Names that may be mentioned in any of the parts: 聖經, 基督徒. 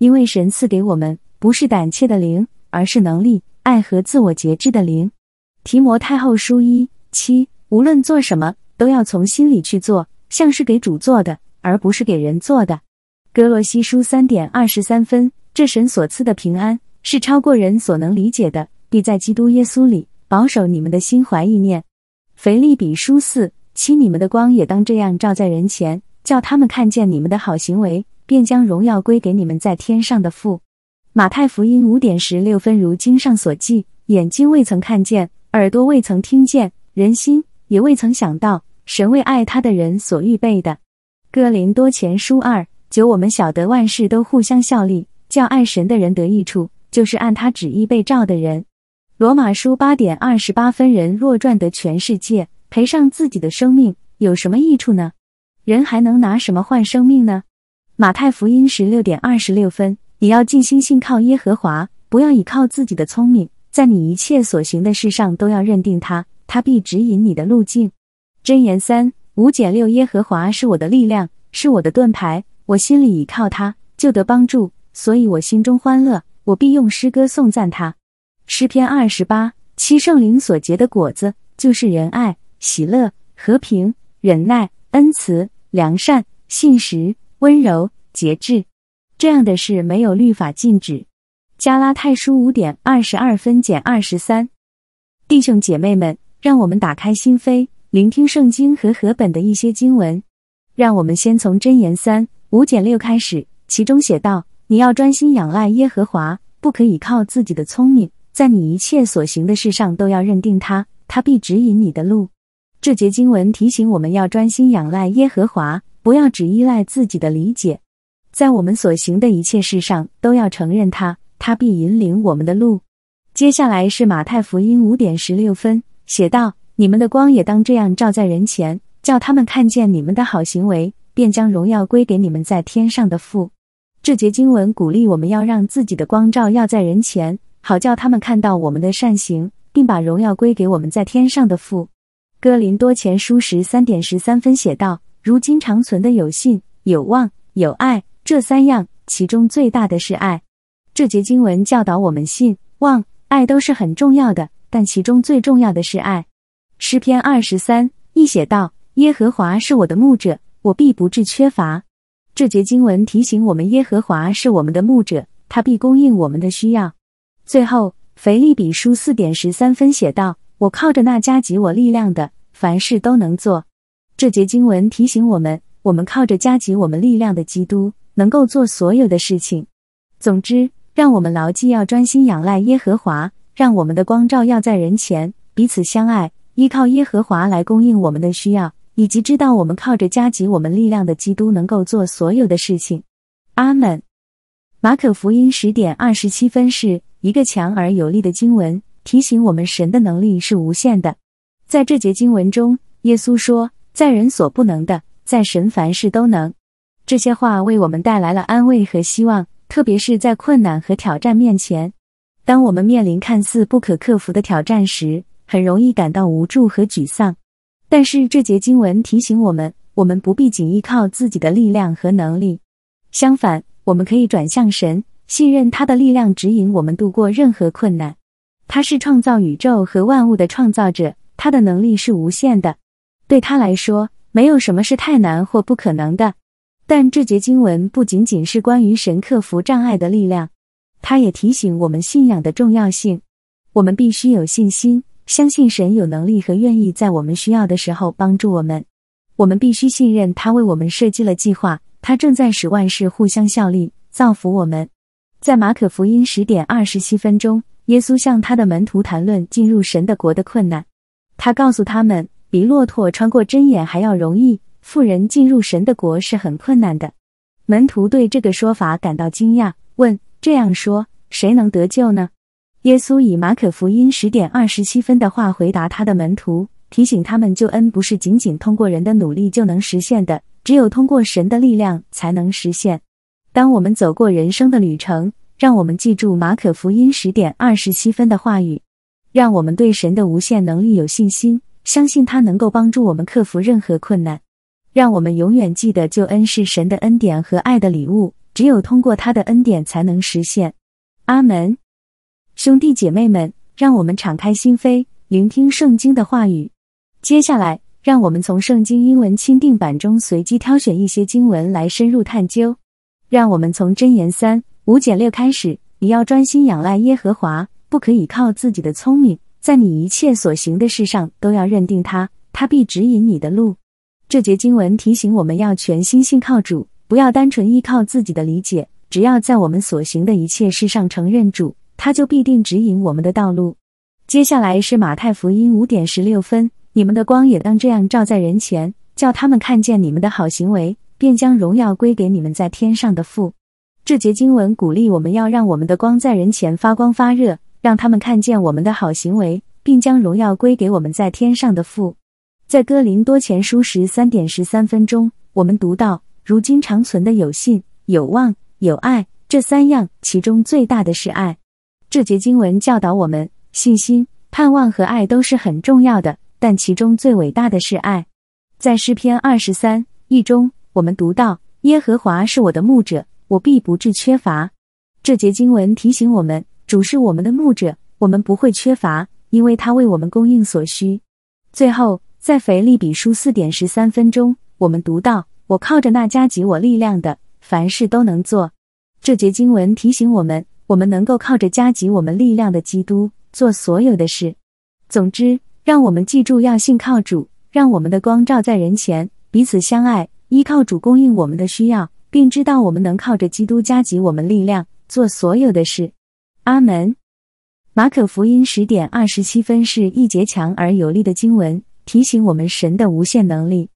因为神赐给我们不是胆怯的灵，而是能力、爱和自我节制的灵。提摩太后书1:7，无论做什么，都要从心里去做，像是给主做的，而不是给人做的。哥罗西书3:23，这神所赐的平安是超过人所能理解的，必在基督耶稣里保守你们的心怀意念。腓立比书4:7，你们的光也当这样照在人前，叫他们看见你们的好行为，便将荣耀归给你们在天上的父。马太福音5:16，如经上所记，眼睛未曾看见，耳朵未曾听见，人心也未曾想到，神为爱他的人所预备的。哥林多前书2:9，我们晓得万事都互相效力，叫爱神的人得益处，就是按他旨意被召的人。罗马书8:28，人若赚得全世界，赔上自己的生命，有什么益处呢？人还能拿什么换生命呢？马太福音16:26，你要尽心信靠耶和华，不要倚靠自己的聪明，在你一切所行的事上都要认定他，他必指引你的路径。箴言3:5-6，耶和华是我的力量，是我的盾牌，我心里倚靠他，就得帮助，所以我心中欢乐，我必用诗歌颂赞他。诗篇28:7，圣灵所结的果子，就是仁爱、喜乐、和平、忍耐、恩慈、良善、信实、温柔、节制，这样的事没有律法禁止。加拉太书5:22-23，弟兄姐妹们，让我们打开心扉，聆听圣经和和本的一些经文。让我们先从箴言3:5-6开始，其中写道，你要专心仰赖耶和华，不可以靠自己的聪明，在你一切所行的事上都要认定他，他必指引你的路。这节经文提醒我们要专心仰赖耶和华，不要只依赖自己的理解，在我们所行的一切事上都要承认他，他必引领我们的路。接下来是马太福音5:16，写道，你们的光也当这样照在人前，叫他们看见你们的好行为，便将荣耀归给你们在天上的父。这节经文鼓励我们要让自己的光照耀在人前，好叫他们看到我们的善行，并把荣耀归给我们在天上的父。哥林多前书13:13，写道，如今长存的有信、有望、有爱，这三样，其中最大的是爱。这节经文教导我们信、望、爱都是很重要的，但其中最重要的是爱。诗篇23:1，写道，耶和华是我的牧者，我必不致缺乏。这节经文提醒我们，耶和华是我们的牧者，他必供应我们的需要。最后，腓立比书4:13，写道，我靠着那加给我力量的，凡事都能做。这节经文提醒我们，我们靠着加给我们力量的基督，能够做所有的事情。总之，让我们牢记要专心仰赖耶和华，让我们的光照耀在人前，彼此相爱，依靠耶和华来供应我们的需要，以及知道我们靠着加给我们力量的基督能够做所有的事情。阿们。马可福音10:27，是一个强而有力的经文，提醒我们神的能力是无限的。在这节经文中，耶稣说，在人所不能的，在神凡事都能。这些话为我们带来了安慰和希望，特别是在困难和挑战面前。当我们面临看似不可克服的挑战时，很容易感到无助和沮丧。但是这节经文提醒我们，我们不必仅依靠自己的力量和能力。相反，我们可以转向神，信任他的力量指引我们度过任何困难。他是创造宇宙和万物的创造者，他的能力是无限的。对他来说，没有什么是太难或不可能的。但这节经文不仅仅是关于神克服障碍的力量，它也提醒我们信仰的重要性。我们必须有信心，相信神有能力和愿意在我们需要的时候帮助我们。我们必须信任他为我们设计了计划，他正在使万事互相效力，造福我们。在马可福音10:27中，耶稣向他的门徒谈论进入神的国的困难。他告诉他们，比骆驼穿过针眼还要容易，富人进入神的国是很困难的。门徒对这个说法感到惊讶，问，这样说，谁能得救呢？耶稣以马可福音10:27的话回答他的门徒，提醒他们救恩不是仅仅通过人的努力就能实现的，只有通过神的力量才能实现。当我们走过人生的旅程，让我们记住马可福音10:27的话语，让我们对神的无限能力有信心，相信他能够帮助我们克服任何困难。让我们永远记得救恩是神的恩典和爱的礼物，只有通过他的恩典才能实现。阿门。兄弟姐妹们，让我们敞开心扉，聆听圣经的话语。接下来，让我们从圣经英文钦定版中随机挑选一些经文来深入探究。让我们从箴言 3:5-6 开始，你要专心仰赖耶和华，不可以靠自己的聪明，在你一切所行的事上都要认定他，他必指引你的路。这节经文提醒我们要全心信靠主，不要单纯依靠自己的理解，只要在我们所行的一切事上承认主，他就必定指引我们的道路。接下来是马太福音 5:16，你们的光也当这样照在人前，叫他们看见你们的好行为，便将荣耀归给你们在天上的父。这节经文鼓励我们要让我们的光在人前发光发热，让他们看见我们的好行为，并将荣耀归给我们在天上的父。在哥林多前书 13:13 分钟，我们读到，如今长存的有信、有望、有爱，这三样，其中最大的是爱。这节经文教导我们，信心、盼望和爱都是很重要的，但其中最伟大的是爱。在诗篇 23:1 中，我们读到，耶和华是我的牧者，我必不致缺乏。这节经文提醒我们，主是我们的牧者，我们不会缺乏，因为他为我们供应所需。最后，在腓立比书 4:13 分钟，我们读到，我靠着那加给我力量的，凡事都能做。这节经文提醒我们，我们能够靠着加给我们力量的基督做所有的事。总之，让我们记住要信靠主，让我们的光照在人前，彼此相爱，依靠主供应我们的需要，并知道我们能靠着基督加给我们力量做所有的事。阿门。马可福音 10:27 是一节强而有力的经文，提醒我们神的无限能力。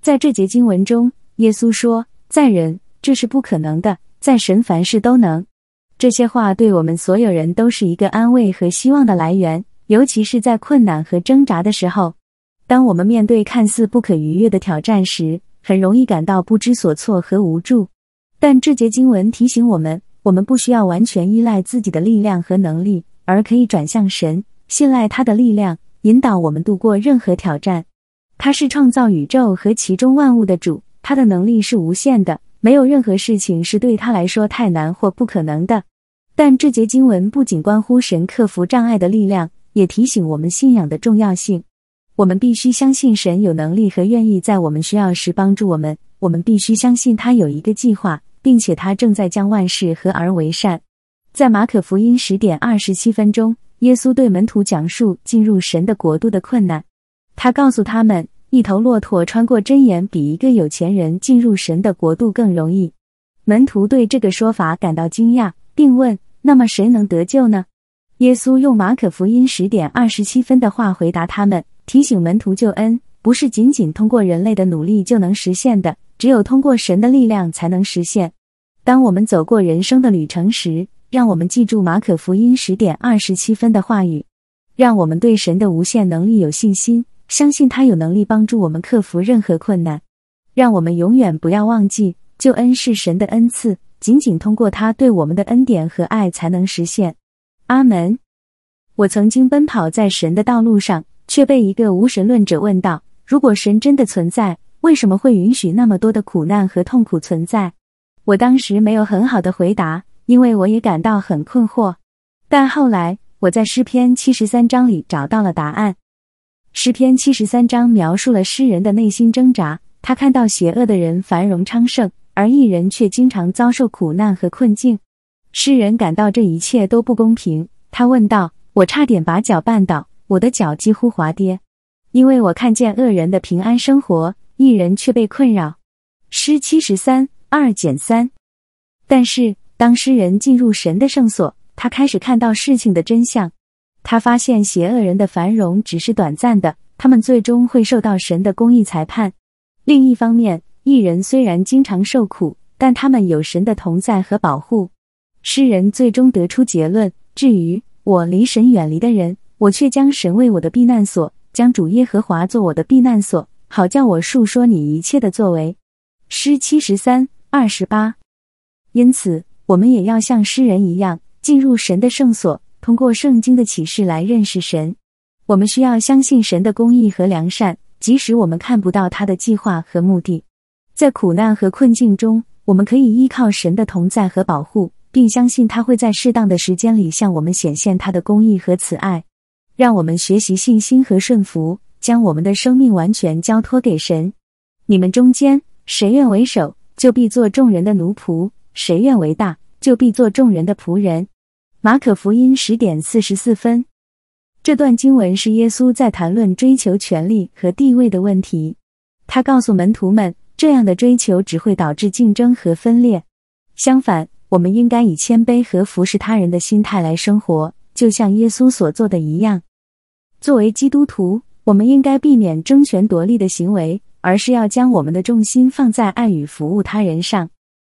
在这节经文中，耶稣说，在人这是不可能的，在神凡事都能。这些话对我们所有人都是一个安慰和希望的来源，尤其是在困难和挣扎的时候。当我们面对看似不可逾越的挑战时，很容易感到不知所措和无助。但这节经文提醒我们，我们不需要完全依赖自己的力量和能力，而可以转向神，信赖他的力量引导我们度过任何挑战。他是创造宇宙和其中万物的主，他的能力是无限的，没有任何事情是对他来说太难或不可能的。但这节经文不仅关乎神克服障碍的力量，也提醒我们信仰的重要性。我们必须相信神有能力和愿意在我们需要时帮助我们，我们必须相信他有一个计划，并且他正在将万事合而为善。在马可福音 10:27 分钟，耶稣对门徒讲述进入神的国度的困难。他告诉他们，一头骆驼穿过针眼比一个有钱人进入神的国度更容易。门徒对这个说法感到惊讶，并问，那么谁能得救呢？耶稣用马可福音 10:27 分的话回答他们，提醒门徒救恩不是仅仅通过人类的努力就能实现的，只有通过神的力量才能实现。当我们走过人生的旅程时，让我们记住马可福音 10:27 分的话语，让我们对神的无限能力有信心，相信他有能力帮助我们克服任何困难。让我们永远不要忘记，救恩是神的恩赐，仅仅通过他对我们的恩典和爱才能实现。阿门。我曾经奔跑在神的道路上，却被一个无神论者问道，如果神真的存在，为什么会允许那么多的苦难和痛苦存在？我当时没有很好的回答，因为我也感到很困惑。但后来，我在诗篇73章里找到了答案。诗篇73章描述了诗人的内心挣扎，他看到邪恶的人繁荣昌盛，而义人却经常遭受苦难和困境。诗人感到这一切都不公平，他问道，我差点把脚绊倒，我的脚几乎滑跌。因为我看见恶人的平安生活，义人却被困扰。诗 73:2-3。 但是当诗人进入神的圣所，他开始看到事情的真相。他发现邪恶人的繁荣只是短暂的，他们最终会受到神的公义裁判。另一方面，义人虽然经常受苦，但他们有神的同在和保护。诗人最终得出结论，至于我离神远离的人，我却将神为我的避难所，将主耶和华做我的避难所，好叫我述说你一切的作为。诗 73:28。 因此我们也要像诗人一样，进入神的圣所，通过圣经的启示来认识神。我们需要相信神的公义和良善，即使我们看不到他的计划和目的。在苦难和困境中，我们可以依靠神的同在和保护，并相信他会在适当的时间里向我们显现他的公义和慈爱。让我们学习信心和顺服，将我们的生命完全交托给神。你们中间，谁愿为首，就必做众人的奴仆；谁愿为大，就必做众人的仆人。马可福音10:44。这段经文是耶稣在谈论追求权力和地位的问题。他告诉门徒们，这样的追求只会导致竞争和分裂。相反，我们应该以谦卑和服侍他人的心态来生活，就像耶稣所做的一样。作为基督徒，我们应该避免争权夺利的行为，而是要将我们的重心放在爱与服务他人上。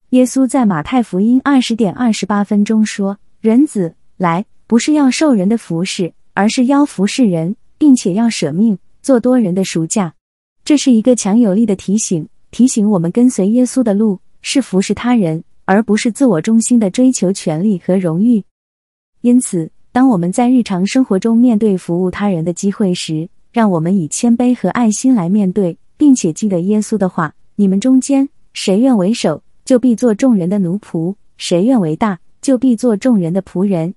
耶稣在马太福音20:28中说，人子来，不是要受人的服侍，而是要服侍人，并且要舍命，做多人的赎价。这是一个强有力的提醒我们跟随耶稣的路是服侍他人，而不是自我中心的追求权力和荣誉。因此，当我们在日常生活中面对服务他人的机会时，让我们以谦卑和爱心来面对，并且记得耶稣的话，你们中间，谁愿为首，就必做众人的奴仆；谁愿为大，就必做众人的仆人。